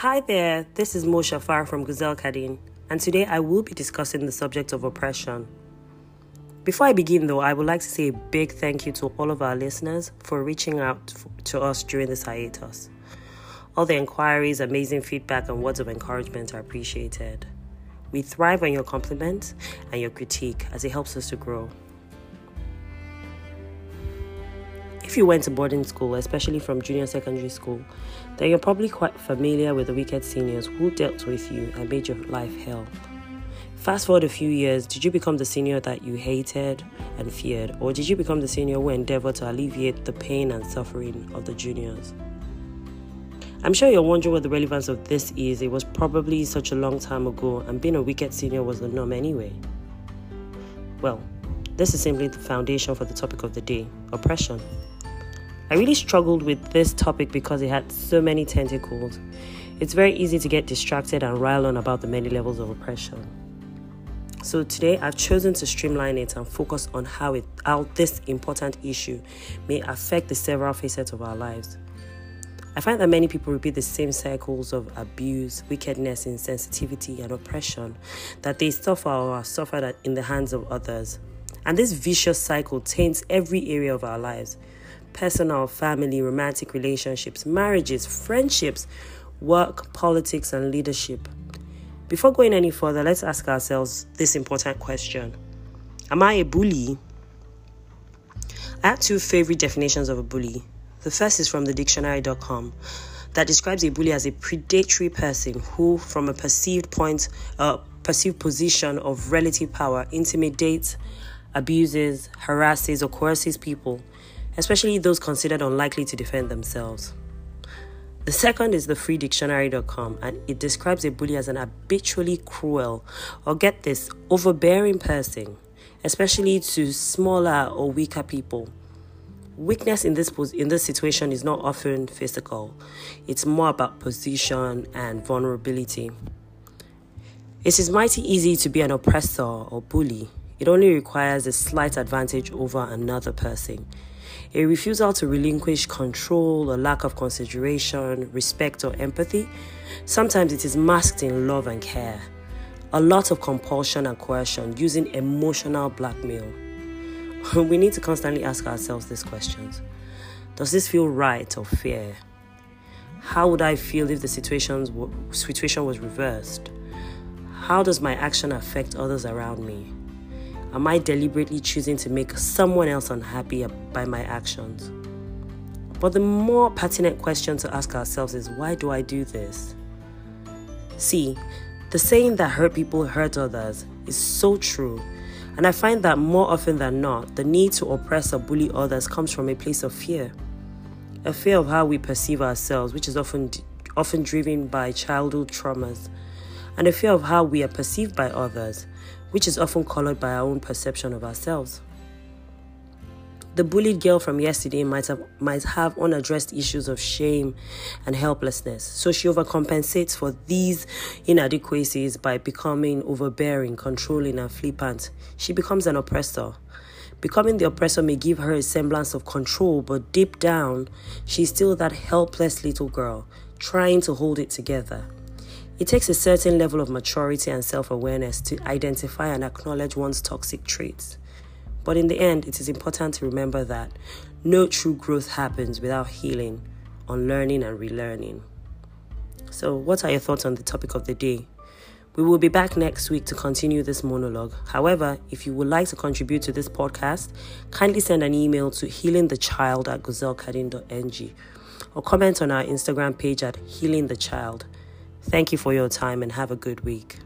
Hi there, this is Mo Shafar from Guzel Kadin, and today I will be discussing the subject of oppression. Before I begin though, I would like to say a big thank you to all of our listeners for reaching out to us during this hiatus. All the inquiries, amazing feedback, and words of encouragement are appreciated. We thrive on your compliments and your critique as it helps us to grow. If you went to boarding school, especially from junior secondary school, then you're probably quite familiar with the wicked seniors who dealt with you and made your life hell. Fast forward a few years, did you become the senior that you hated and feared, or did you become the senior who endeavored to alleviate the pain and suffering of the juniors? I'm sure you're wondering what the relevance of this is. It was probably such a long time ago, and being a wicked senior was the norm anyway. Well, this is simply the foundation for the topic of the day, oppression. I really struggled with this topic because it had so many tentacles. It's very easy to get distracted and rile on about the many levels of oppression. So today I've chosen to streamline it and focus on how this important issue may affect the several facets of our lives. I find that many people repeat the same cycles of abuse, wickedness, insensitivity, and oppression that they suffer or are suffered in the hands of others. And this vicious cycle taints every area of our lives. Personal, family, romantic relationships, marriages, friendships, work, politics, and leadership. Before going any further, let's ask ourselves this important question. Am I a bully? I have two favorite definitions of a bully. The first is from the dictionary.com that describes a bully as a predatory person who, from a perceived position of relative power, intimidates, abuses, harasses, or coerces people, especially those considered unlikely to defend themselves. The second is the FreeDictionary.com, and it describes a bully as an habitually cruel, or get this, overbearing person, especially to smaller or weaker people. Weakness in this situation is not often physical. It's more about position and vulnerability. It is mighty easy to be an oppressor or bully. It only requires a slight advantage over another person. A refusal to relinquish control, a lack of consideration, respect, or empathy. Sometimes it is masked in love and care. A lot of compulsion and coercion using emotional blackmail. We need to constantly ask ourselves these questions. Does this feel right or fair? How would I feel if the situation was reversed? How does my action affect others around me? Am I deliberately choosing to make someone else unhappy by my actions? But the more pertinent question to ask ourselves is, why do I do this? See, the saying that hurt people hurt others is so true. And I find that more often than not, the need to oppress or bully others comes from a place of fear. A fear of how we perceive ourselves, which is often driven by childhood traumas. And a fear of how we are perceived by others, which is often colored by our own perception of ourselves. The bullied girl from yesterday might have unaddressed issues of shame and helplessness, so she overcompensates for these inadequacies by becoming overbearing, controlling, and flippant. She becomes an oppressor. Becoming the oppressor may give her a semblance of control, but deep down, she's still that helpless little girl, trying to hold it together. It takes a certain level of maturity and self-awareness to identify and acknowledge one's toxic traits. But in the end, it is important to remember that no true growth happens without healing, unlearning, and relearning. So, what are your thoughts on the topic of the day? We will be back next week to continue this monologue. However, if you would like to contribute to this podcast, kindly send an email to healingthechild@guzelkadin.ng or comment on our Instagram page at healingthechild. Thank you for your time and have a good week.